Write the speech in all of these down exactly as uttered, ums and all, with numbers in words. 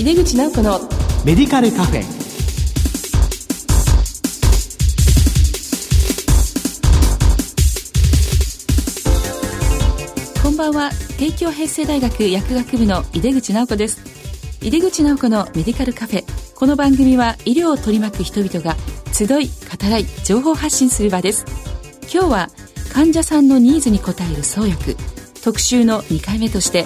井出口直子のメディカルカフェ。こんばんは。帝京平成大学薬学部の井出口直子です。井出口直子のメディカルカフェ。この番組は医療を取り巻く人々が集い、語らい、情報発信する場です。今日は患者さんのニーズに応える創薬特集のにかいめとして、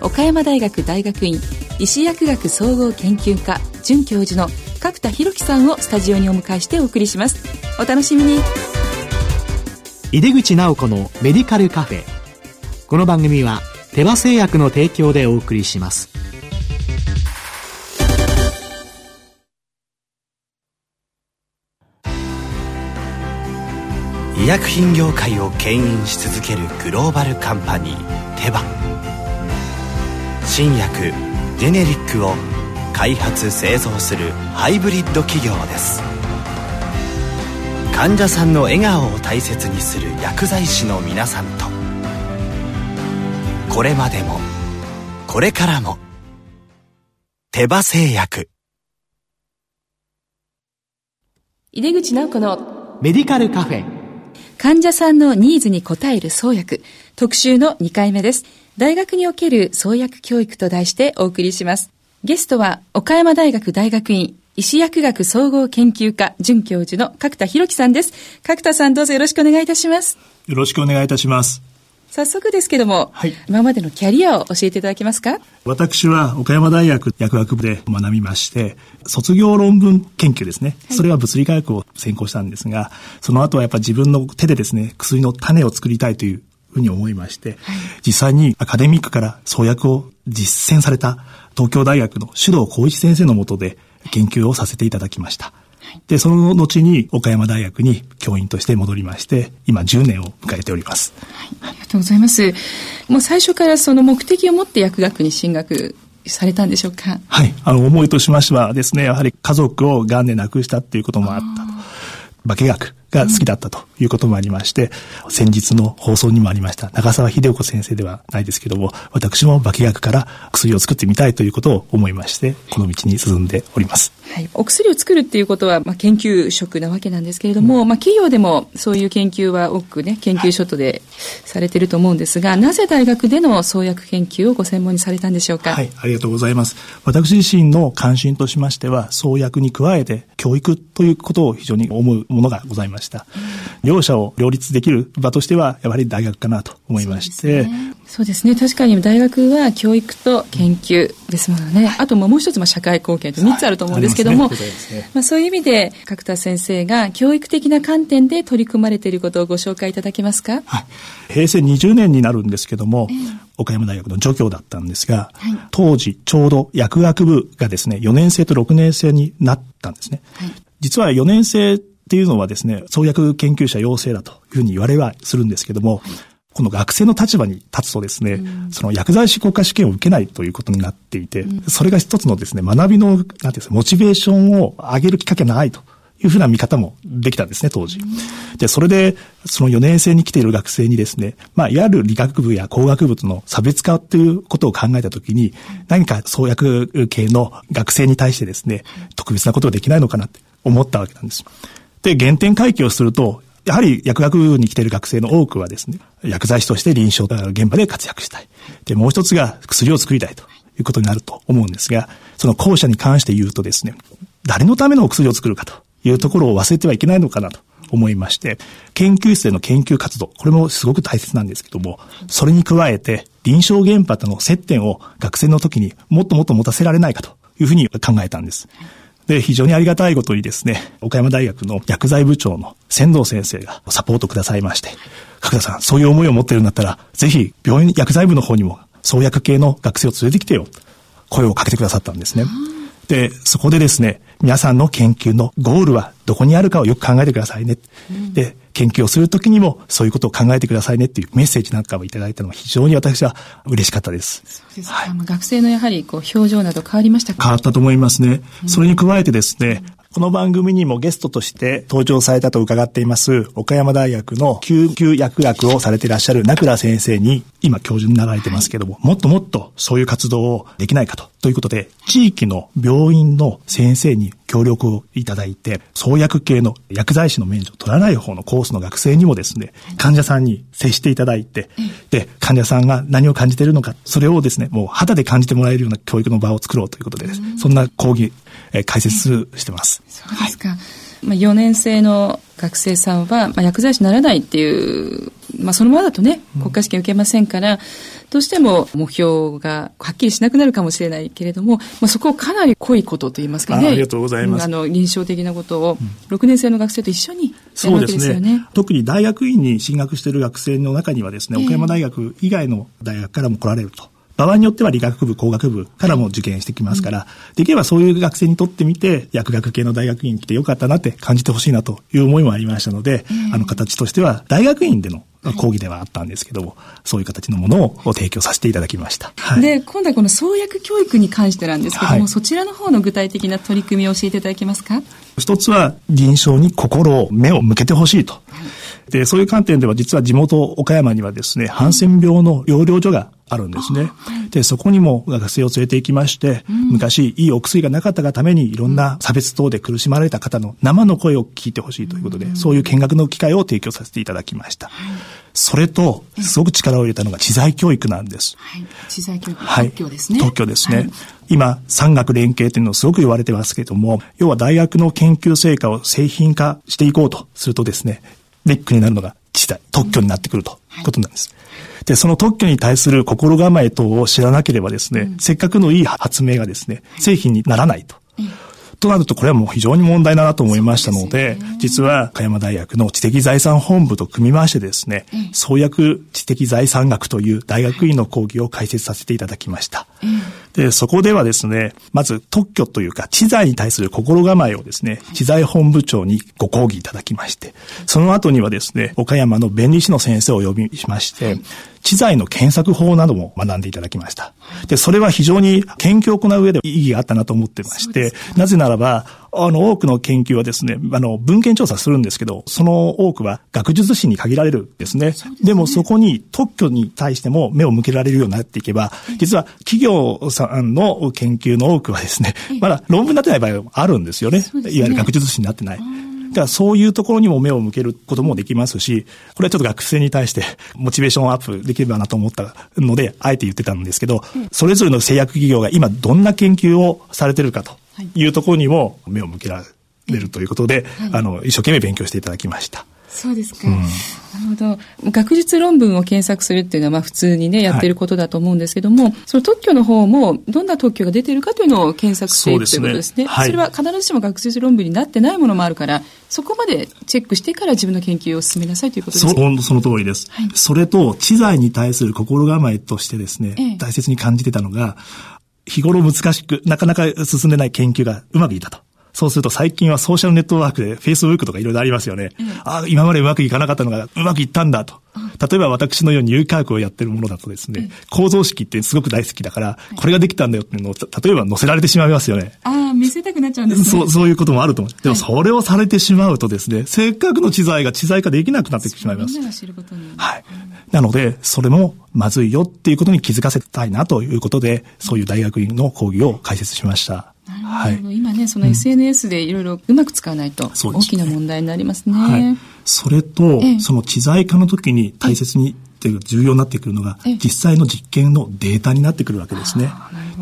岡山大学大学院医師薬学総合研究科准教授の角田博樹さんをスタジオにお迎えしてお送りします。お楽しみに。井出口直子のメディカルカフェ。この番組は手羽製薬の提供でお送りします。医薬品業界を牽引し続けるグローバルカンパニーテバ。新薬ジェネリックを開発製造するハイブリッド企業です。患者さんの笑顔を大切にする薬剤師の皆さんと、これまでもこれからもテバ製薬。井出口直子のメディカルカフェ。患者さんのニーズに応える創薬特集のにかいめです。大学における創薬教育と題してお送りします。ゲストは岡山大学大学院医師薬学総合研究科准教授の角田博樹さんです。角田さん、どうぞよろしくお願いいたします。よろしくお願いいたします。早速ですけども、はい、今までのキャリアを教えていただけますか？私は岡山大学薬学部で学びまして、卒業論文研究ですね、はい、それは物理化学を専攻したんですが、その後はやっぱり自分の手でですね、薬の種を作りたいというふうに思いまして、はい、実際にアカデミックから創薬を実践された東京大学の首藤浩一先生の下で研究をさせていただきました、はい、でその後に岡山大学に教員として戻りまして、今じゅうねんを迎えております、はい、ありがとうございます。もう最初からその目的を持って薬学に進学されたんでしょうか？はい、あの思いとしましてはですね、やはり家族を癌で亡くしたっていうこともあったと、化学が好きだったということもありまして、うん、先日の放送にもありました長沢秀子先生ではないですけども、私も化学から薬を作ってみたいということを思いまして、この道に進んでおります、はい、お薬を作るっていうことは、まあ、研究職なわけなんですけれども、うんまあ、企業でもそういう研究は多くね、研究所とでされていると思うんですが、はい、なぜ大学での創薬研究をご専門にされたんでしょうか？はい、ありがとうございます。私自身の関心としましては、創薬に加えて教育ということを非常に思うものがございました。両者を両立できる場としてはやはり大学かなと思いまして、そうですね、そうですね、確かに大学は教育と研究ですものね、はい、あともう一つ社会貢献とみっつあると思うんですけども、はい、ありますね。まあ、そういう意味で角田先生が教育的な観点で取り組まれていることをご紹介いただけますか？はい、平成にじゅうねんになるんですけども、えー岡山大学の助教だったんですが、はい、当時ちょうど薬学部がですね、よねん生とろくねん生になったんですね、はい、実はよねん生っていうのはですね、創薬研究者養成だというふうに言われはするんですけども、はい、この学生の立場に立つとですね、うん、その薬剤師国家試験を受けないということになっていて、うん、それが一つのですね、学びのなんていうんですか、モチベーションを上げるきっかけがないというふうな見方もできたんですね、当時。で、それで、そのよねん生に来ている学生にですね、まあ、いわゆる理学部や工学部との差別化ということを考えたときに、何か創薬系の学生に対してですね、特別なことができないのかなって思ったわけなんです。で、原点回帰をすると、やはり薬学部に来ている学生の多くはですね、薬剤師として臨床現場で活躍したい。で、もう一つが薬を作りたいということになると思うんですが、その後者に関して言うとですね、誰のためのお薬を作るかというところを忘れてはいけないのかなと思いまして、研究室での研究活動、これもすごく大切なんですけども、それに加えて臨床現場との接点を学生の時にもっともっと持たせられないかというふうに考えたんです。で、非常にありがたいことにですね、岡山大学の薬剤部長の仙道先生がサポートくださいまして、角田さん、そういう思いを持っているんだったら、ぜひ病院薬剤部の方にも創薬系の学生を連れてきてよ、声をかけてくださったんですね。で、そこでですね、皆さんの研究のゴールはどこにあるかをよく考えてくださいね、うん、で、研究をするときにもそういうことを考えてくださいねっていうメッセージなんかをいただいたのが非常に私は嬉しかったです。そうですか、はい、学生のやはりこう表情など変わりましたか？変わったと思いますね。それに加えてですね、この番組にもゲストとして登場されたと伺っています岡山大学の救急薬学をされていらっしゃる名倉先生に今教授になられてますけども、もっともっとそういう活動をできないかとということで、地域の病院の先生に協力をいただいて、創薬系の薬剤師の免除を取らない方のコースの学生にもですね、患者さんに接していただいて、で患者さんが何を感じているのか、それをですねもう肌で感じてもらえるような教育の場を作ろうということで、そんな講義、えー、解説してます。そうですか、はい。まあ、よねん生の学生さんは、まあ、薬剤師にならないっていう、まあ、そのままだとね国家試験受けませんから、うん、どうしても目標がはっきりしなくなるかもしれないけれども、まあ、そこをかなり濃いことといいますかね、 あ, ありがとうございます。あの臨床的なことをろくねん生の学生と一緒にやるわけですよね。そうですね。特に大学院に進学している学生の中にはですね、えー、岡山大学以外の大学からも来られると、場合によっては理学部工学部からも受験してきますから、はい、できればそういう学生にとってみて薬学系の大学院に来てよかったなって感じてほしいなという思いもありましたので、えー、あの形としては大学院での講義ではあったんですけども、はい、そういう形のものを提供させていただきました、はい。で今度はこの創薬教育に関してなんですけども、はい、そちらの方の具体的な取り組みを教えていただけますか。一つは臨床に心を目を向けてほしいと、はい、でそういう観点では実は地元岡山にはですね、ハンセン病の療養所があるんですね。でそこにも学生を連れて行きまして、うん、昔いいお薬がなかったがためにいろんな差別等で苦しまれた方の生の声を聞いてほしいということで、うん、そういう見学の機会を提供させていただきました、はい。それとすごく力を入れたのが知財教育なんです、はい、知財教育、特許ですね、はい、特許ですね、はい。今産学連携というのをすごく言われてますけれども、要は大学の研究成果を製品化していこうとするとですね、ネックになるのが知財特許になってくるということなんです、はい。でその特許に対する心構え等を知らなければですね、うん、せっかくのいい発明がですね、はい、製品にならないと、うん、となるとこれはもう非常に問題だなと思いましたの で, で、ね、実は岡山大学の知的財産本部と組みましてですね、うん、創薬知的財産学という大学院の講義を開設させていただきました、うん。でそこではですね、まず特許というか知財に対する心構えをですね、知財本部長にご講義いただきまして、その後にはですね岡山の弁理士の先生をお呼びしまして、知財の検索法なども学んでいただきました。でそれは非常に研究を行う上で意義があったなと思ってまして、なぜならばあの多くの研究はですね、あの文献調査するんですけど、その多くは学術誌に限られるんですね。そうですね。でもそこに特許に対しても目を向けられるようになっていけば、実は企業さんの研究の多くはですね、まだ論文になってない場合もあるんですよね。そうですね。いわゆる学術誌になってない。だからそういうところにも目を向けることもできますし、これはちょっと学生に対してモチベーションアップできればなと思ったので、あえて言ってたんですけど、それぞれの製薬企業が今どんな研究をされてるかというところにも目を向けられるということで、はい、あの一生懸命勉強していただきました。そうですか、うん、なるほど。学術論文を検索するっていうのはまあ普通にねやっていることだと思うんですけども、はい、その特許の方もどんな特許が出ているかというのを検索していくということですね。はい、それは必ずしも学術論文になってないものもあるから、そこまでチェックしてから自分の研究を進めなさいということですね。そ, その通りです、はい。それと知財に対する心構えとしてですね、ええ、大切に感じてたのが、日頃難しくなかなか進んでない研究がうまくいったと。そうすると最近はソーシャルネットワークで Facebook とかいろいろありますよね、うん、あ今までうまくいかなかったのがうまくいったんだと、うん、例えば私のように有価学をやってるものだとですね、うん、構造式ってすごく大好きだから、はい、これができたんだよっていうのを例えば載せられてしまいますよね。ああ見せたくなっちゃうんですね。そう、そういうこともあると思う。でもそれをされてしまうとですね、はい、せっかくの知財が知財化できなくなってしまいます。みんなが知ることに、はい、なのでそれもまずいよっていうことに気づかせたいなということで、そういう大学院の講義を開設しました。なるほど、はい。今ねその エスエヌエス でいろいろうまく使わないと大きな問題になりますね。そうですね、はい。それと、ええ、その知財化の時に大切にっていう重要になってくるのが、ええ、実際の実験のデータになってくるわけですね。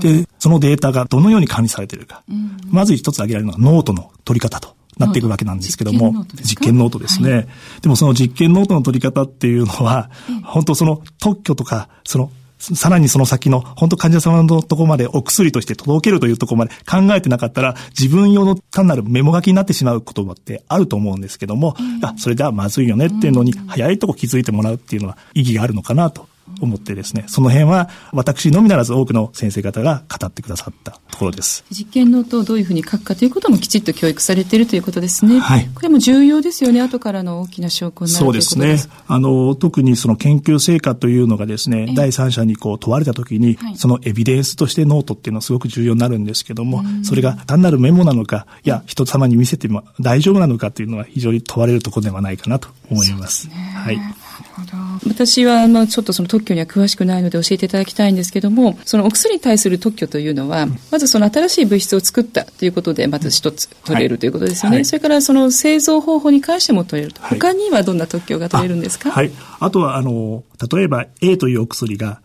でそのデータがどのように管理されているか、うん、まず一つ挙げられるのはノートの取り方となっていくわけなんですけども、実験ノートですね、はい。でもその実験ノートの取り方っていうのは、ええ、本当その特許とかそのさらにその先の本当患者様のところまでお薬として届けるというところまで考えてなかったら、自分用の単なるメモ書きになってしまうことってあると思うんですけども、えー、それではまずいよねっていうのに早いとこ気づいてもらうっていうのは意義があるのかなと思ってですね、その辺は私のみならず多くの先生方が語ってくださったところです。実験ノートをどういうふうに書くかということもきちっと教育されているということですね、はい、これも重要ですよね。後からの大きな証拠になるということです。そうですね、あの特にその研究成果というのがですね、えー、第三者にこう問われたときに、はい、そのエビデンスとしてノートっていうのはすごく重要になるんですけども、それが単なるメモなのか、いや人様に見せても大丈夫なのかというのは非常に問われるところではないかなと思います。そうですね、はい、なるほど。私はまあちょっとその特許には詳しくないので教えていただきたいんですけども、そのお薬に対する特許というのは、うん、まずその新しい物質を作ったということでまず一つ取れる、うん、ということですよね、はい、それからその製造方法に関しても取れると、はい、他にはどんな特許が取れるんですか。 あ,、はい、あとはあの例えば A というお薬が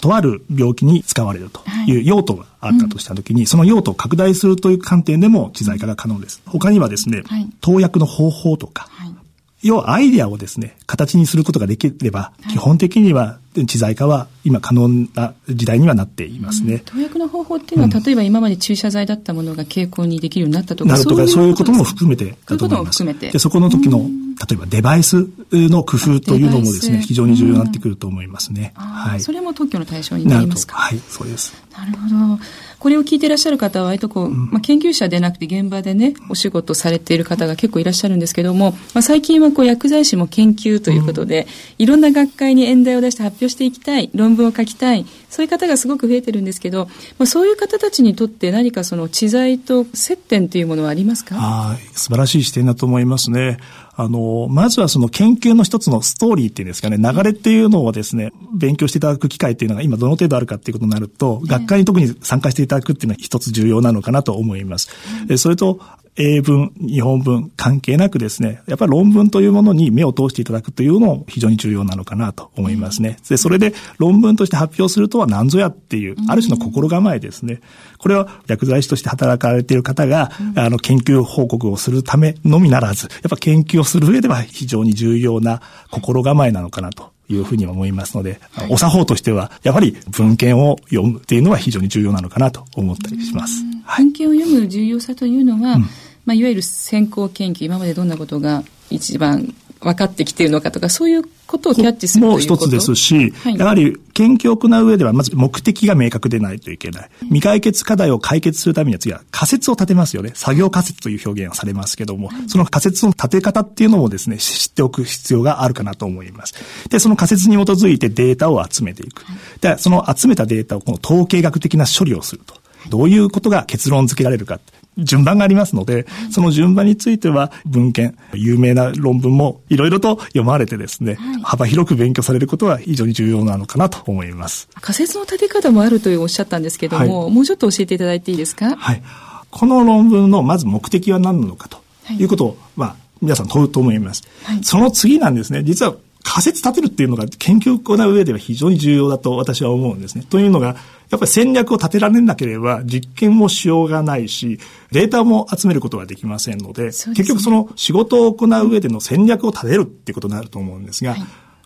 とある病気に使われるという用途があったとしたときに、はいうん、その用途を拡大するという観点でも知財化が可能です。他にはですね、はい、投薬の方法とか、はい、要はアイデアをですね、形にすることができれば、基本的には知財化は今可能な時代にはなっていますね。投薬の方法っていうのは、うん、例えば今まで注射剤だったものが経口にできるようになったとか、なるとかそういうことも含めてだと思います。そういうことも含めて。で、そこの時の、うん、例えばデバイスの工夫というのもですね、非常に重要になってくると思いますね。うんはい、それも特許の対象になりますか。はい、そうです。なるほど。これを聞いていらっしゃる方は割とこう、うんまあ、研究者でなくて現場でねお仕事されている方が結構いらっしゃるんですけども、まあ、最近はこう薬剤師も研究ということで、うん、いろんな学会に演題を出して発表していきたい、論文を書きたい、そういう方がすごく増えてるんですけど、まあ、そういう方たちにとって何かその知財と接点というものはありますか。あ、素晴らしい視点だと思いますね。あのまずはその研究の一つのストーリーっていうんですかね、流れっていうのをですね勉強していただく機会っていうのが今どの程度あるかっていうことになると、ね、学会に特に参加していただくっていうのは一つ重要なのかなと思います、うん、それと英文日本文関係なくですね、やっぱり論文というものに目を通していただくというのも非常に重要なのかなと思いますね。でそれで論文として発表するとは何ぞやっていうある種の心構えですね。これは薬剤師として働かれている方があの研究報告をするためのみならず、やっぱ研究をする上では非常に重要な心構えなのかなというふうに思いますので、お作法としてはやはり文献を読むというのは非常に重要なのかなと思ったりします。文献を読む重要さというのは、うんまあ、いわゆる先行研究、今までどんなことが一番分かってきているのかとか、そういうことをキャッチするということも一つですし、はい、やはり研究を行う上ではまず目的が明確でないといけない。未解決課題を解決するためには次は仮説を立てますよね。作業仮説という表現をされますけども、はい、その仮説の立て方っていうのもですね知っておく必要があるかなと思います。でその仮説に基づいてデータを集めていく。でその集めたデータをこの統計学的な処理をすると、どういうことが結論付けられるか順番がありますので、はい、その順番については文献、有名な論文もいろいろと読まれてですね、はい、幅広く勉強されることは非常に重要なのかなと思います。仮説の立て方もあるというおっしゃったんですけども、はい、もうちょっと教えていただいていいですか。はい、この論文のまず目的は何なのかということを、はい、まあ皆さん問うと思います、はい、その次なんですね。実は仮説立てるっていうのが研究を行う上では非常に重要だと私は思うんですね。というのがやっぱり戦略を立てられなければ実験もしようがないし、データも集めることができませんので、結局その仕事を行う上での戦略を立てるっていうことになると思うんですが、はい、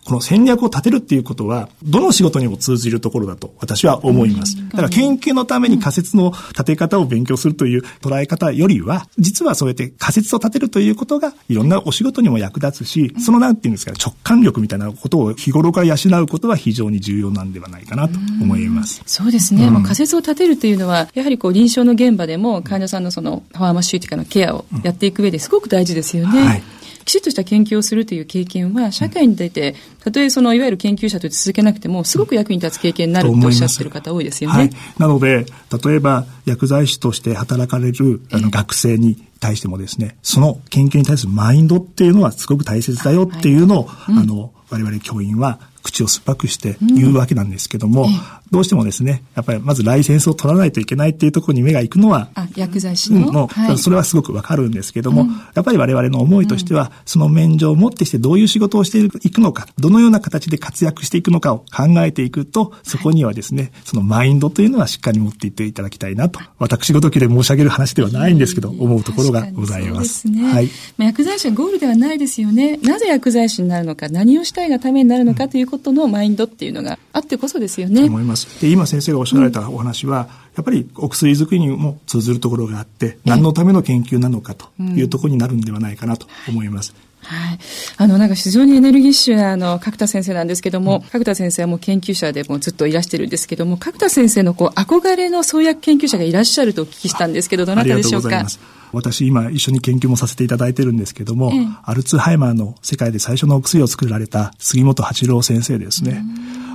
この戦略を立てるっていうことはどの仕事にも通じるところだと私は思います。だから研究のために仮説の立て方を勉強するという捉え方よりは、実はそうやって仮説を立てるということがいろんなお仕事にも役立つし、そのなんていうんですか、直感力みたいなことを日頃から養うことは非常に重要なんではないかなと思います。うそうですね。うんまあ、仮説を立てるというのはやはりこう臨床の現場でも患者さんのそのファーマシューティカのケアをやっていく上ですごく大事ですよね。うんはいきちっとした研究をするという経験は社会に出て、たとえそのいわゆる研究者として続けなくてもすごく役に立つ経験になるとおっしゃってる方多いですよね、はい、なので例えば薬剤師として働かれるあの学生に対してもですね、その研究に対するマインドっていうのはすごく大切だよっていうのを、はいうん、あの我々教員は口を酸っぱくして言うわけなんですけども、うん、どうしてもですねやっぱりまずライセンスを取らないといけないっていうところに目が行くのはあ薬剤師の、うん、の、はい、それはすごくわかるんですけども、うん、やっぱり我々の思いとしては、うん、その免状を持ってしてどういう仕事をしていくのか、どのような形で活躍していくのかを考えていくと、そこにはですね、はい、そのマインドというのはしっかり持っていっていただきたいなと、私ごときで申し上げる話ではないんですけど、思うところがございます。そうですね、はいまあ、薬剤師はゴールではないですよね。なぜ薬剤師になるのか、何をしたいがためになるのかということのマインドっていうのがあってこそですよね。思います。で、今先生がおっしゃられたお話は、うん、やっぱりお薬作りにも通ずるところがあって、何のための研究なのかというところになるんではないかなと思います。はい、あのなんか非常にエネルギッシュなあの角田先生なんですけども、うん、角田先生はもう研究者でもうずっといらしてるんですけども、角田先生のこう憧れの創薬研究者がいらっしゃるとお聞きしたんですけど、どなたでしょうか。ありがとうございます。私今一緒に研究もさせていただいてるんですけども、ええ、アルツハイマーの世界で最初のお薬を作られた杉本八郎先生ですね。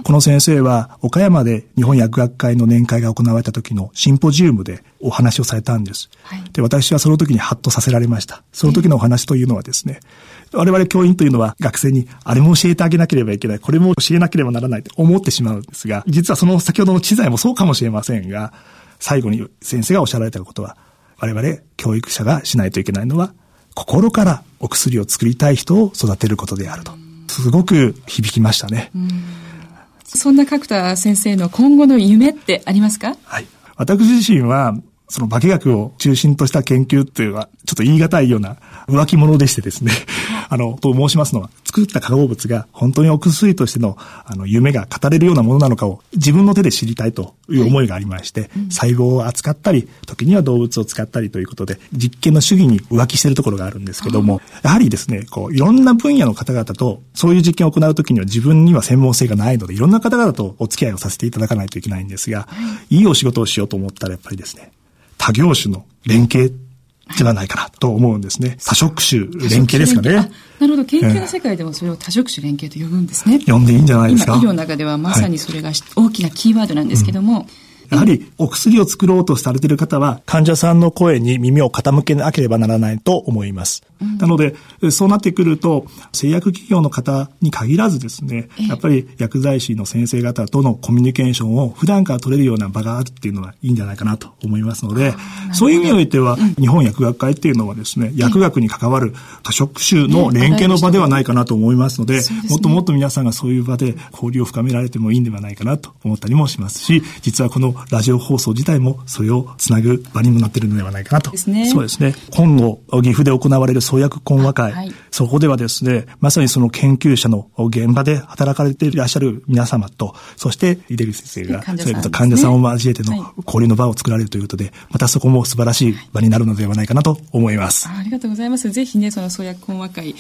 この先生は岡山で日本薬学会の年会が行われた時のシンポジウムでお話をされたんです、はい、で私はその時にハッとさせられました。その時のお話というのはですね、我々教員というのは学生にあれも教えてあげなければいけない、これも教えなければならないと思ってしまうんですが、実はその先ほどの知財もそうかもしれませんが、最後に先生がおっしゃられたことは、我々教育者がしないといけないのは心からお薬を作りたい人を育てることであると、すごく響きましたね。うん、そんな角田先生の今後の夢ってありますか。はい、私自身はその化学を中心とした研究っていうのはちょっと言い難いような浮気者でしてですねあのと申しますのは、作った化合物が本当にお薬としてのあの夢が語れるようなものなのかを自分の手で知りたいという思いがありまして、はい、うん、細胞を扱ったり時には動物を使ったりということで実験の主義に浮気しているところがあるんですけども、やはりですね、こういろんな分野の方々とそういう実験を行うときには自分には専門性がないのでいろんな方々とお付き合いをさせていただかないといけないんですが、はい、いいお仕事をしようと思ったらやっぱりですね、多業種の連携じゃないかなと思うんですね。多職種連携ですかね。あ、なるほど。研究の世界でもそれを多職種連携と呼ぶんですね。呼んでいいんじゃないですか。今医療の中ではまさにそれが、はい、大きなキーワードなんですけども、うん、やはりお薬を作ろうとされている方は患者さんの声に耳を傾けなければならないと思います、うん、なのでそうなってくると製薬企業の方に限らずですね、やっぱり薬剤師の先生方とのコミュニケーションを普段から取れるような場があるっていうのはいいんじゃないかなと思いますので、そういう意味においては、うん、日本薬学会っていうのはですね、薬学に関わる多職種の連携の場ではないかなと思いますので、もっともっと皆さんがそういう場で交流を深められてもいいんではないかなと思ったりもしますし、実はこのラジオ放送自体もそれをつなぐ場にもなっているのではないかなと。ですね、そうですね。今度岐阜で行われる創薬懇話会、はい、そこではですね、まさにその研究者の現場で働かれていらっしゃる皆様と、そして井出口先生がそういうこと、患者さんを交えての交流の場を作られるということで、はい、またそこも素晴らしい場になるのではないかなと思います。ありがとうございます。ぜひね、その創薬懇話会、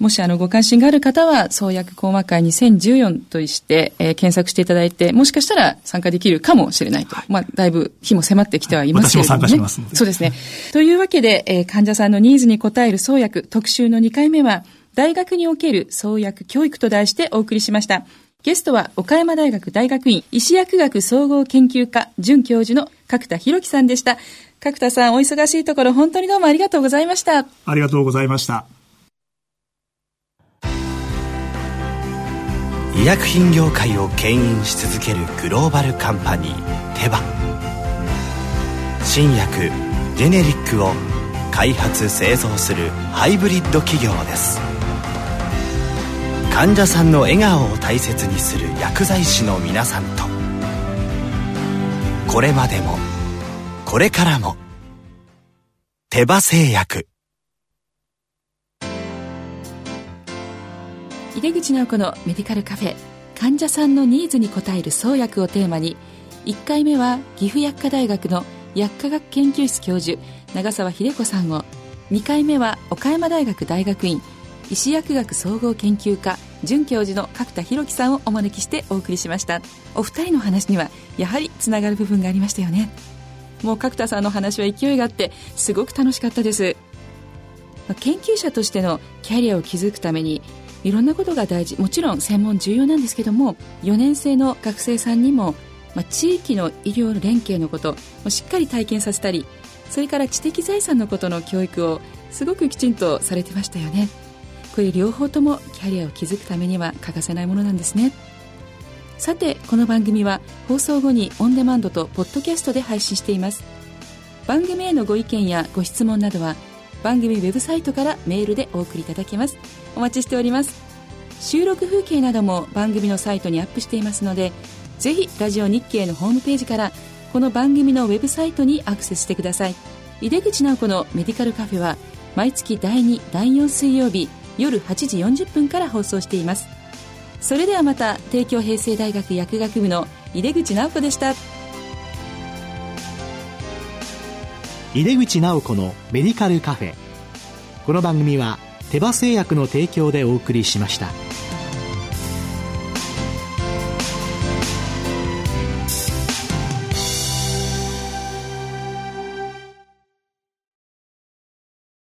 もしあのご関心がある方は創薬懇話会にせんじゅうよんとして、えー、検索していただいて、もしかしたら参加できるかもしれないと、はい、まあだいぶ日も迫ってきてはいますけれどもね。私も参加しますので。そうですね。というわけで、えー、患者さんのニーズに応える創薬特集のにかいめは大学における創薬教育と題してお送りしました。ゲストは岡山大学大学院医師薬学総合研究科准教授の角田博樹さんでした。角田さん、お忙しいところ本当にどうもありがとうございました。ありがとうございました。医薬品業界を牽引し続けるグローバルカンパニーテバ、新薬ジェネリックを開発製造するハイブリッド企業です。患者さんの笑顔を大切にする薬剤師の皆さんと、これまでもこれからもテバ製薬。井出口直子のメディカルカフェ、患者さんのニーズに応える創薬をテーマに、いっかいめは岐阜薬科大学の薬科学研究室教授長澤秀子さんを、にかいめは岡山大学大学院医師薬学総合研究科准教授の角田博樹さんをお招きしてお送りしました。お二人の話にはやはりつながる部分がありましたよね。もう角田さんの話は勢いがあってすごく楽しかったです。研究者としてのキャリアを築くためにいろんなことが大事、もちろん専門重要なんですけども、よねん生の学生さんにも、まあ、地域の医療連携のことをしっかり体験させたり、それから知的財産のことの教育をすごくきちんとされてましたよね。これ両方ともキャリアを築くためには欠かせないものなんですね。さて、この番組は放送後にオンデマンドとポッドキャストで配信しています。番組へのご意見やご質問などは番組ウェブサイトからメールでお送りいただけます。お待ちしております。収録風景なども番組のサイトにアップしていますので、ぜひラジオ日経のホームページからこの番組のウェブサイトにアクセスしてください。井出口直子のメディカルカフェは毎月だいに、だいよん水曜日夜はちじよんじゅっぷんから放送しています。それではまた、帝京平成大学薬学部の井出口直子でした。井出口直子のメディカルカフェ。この番組は手羽製薬の提供でお送りしました。